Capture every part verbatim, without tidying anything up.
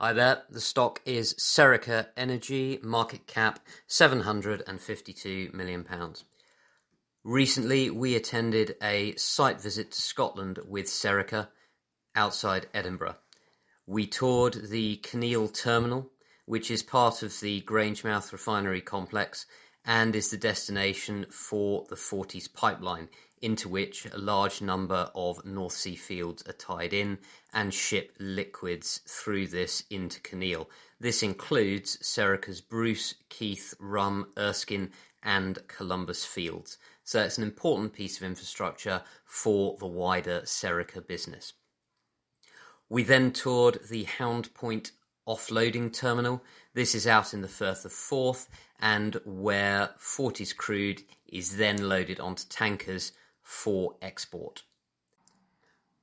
Hi there, the stock is Serica Energy, market cap seven hundred fifty-two million pounds. Recently, we attended a site visit to Scotland with Serica outside Edinburgh. We toured the Kinneil Terminal, which is part of the Grangemouth Refinery Complex and is the destination for the Forties Pipeline, into which a large number of North Sea fields are tied in and ship liquids through this into Kinneil. This includes Serica's Bruce, Keith, Rum, Erskine and Columbus fields. So it's an important piece of infrastructure for the wider Serica business. We then toured the Hound Point offloading terminal. This is out in the Firth of Forth and where Forties crude is then loaded onto tankers for export.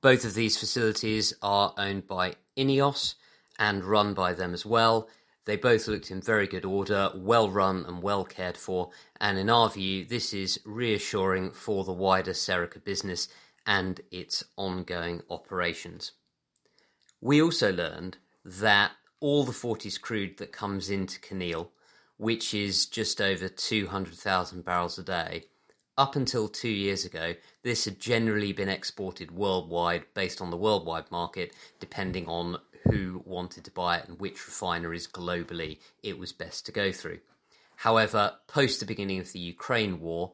Both of these facilities are owned by INEOS and run by them as well. They both looked in very good order, well run and well cared for, and in our view this is reassuring for the wider Serica business and its ongoing operations. We also learned that all the Forties crude that comes into Kinneil, which is just over two hundred thousand barrels a day, up until two years ago, this had generally been exported worldwide based on the worldwide market, depending on who wanted to buy it and which refineries globally it was best to go through. However, post the beginning of the Ukraine war,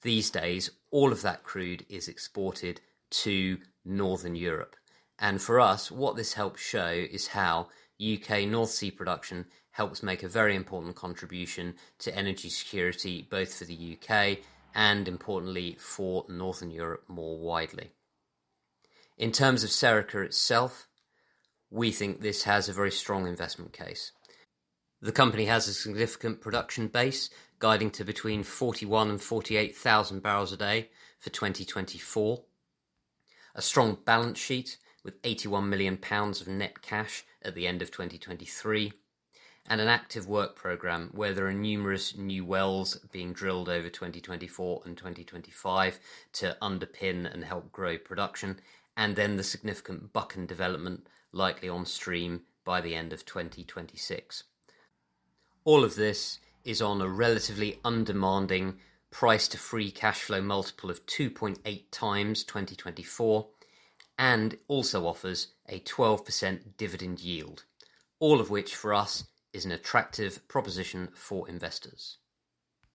these days all of that crude is exported to Northern Europe. And for us, what this helps show is how U K North Sea production helps make a very important contribution to energy security, both for the U K and, importantly, for Northern Europe more widely. In terms of Serica itself, we think this has a very strong investment case. The company has a significant production base, guiding to between forty-one thousand and forty-eight thousand barrels a day for twenty twenty-four, a strong balance sheet with eighty-one million pounds of net cash at the end of twenty twenty-three, and an active work programme where there are numerous new wells being drilled over twenty twenty-four and twenty twenty-five to underpin and help grow production, and then the significant Buchan development likely on stream by the end of twenty twenty-six. All of this is on a relatively undemanding price to free cash flow multiple of two point eight times twenty twenty-four, and also offers a twelve percent dividend yield, all of which for us is an attractive proposition for investors.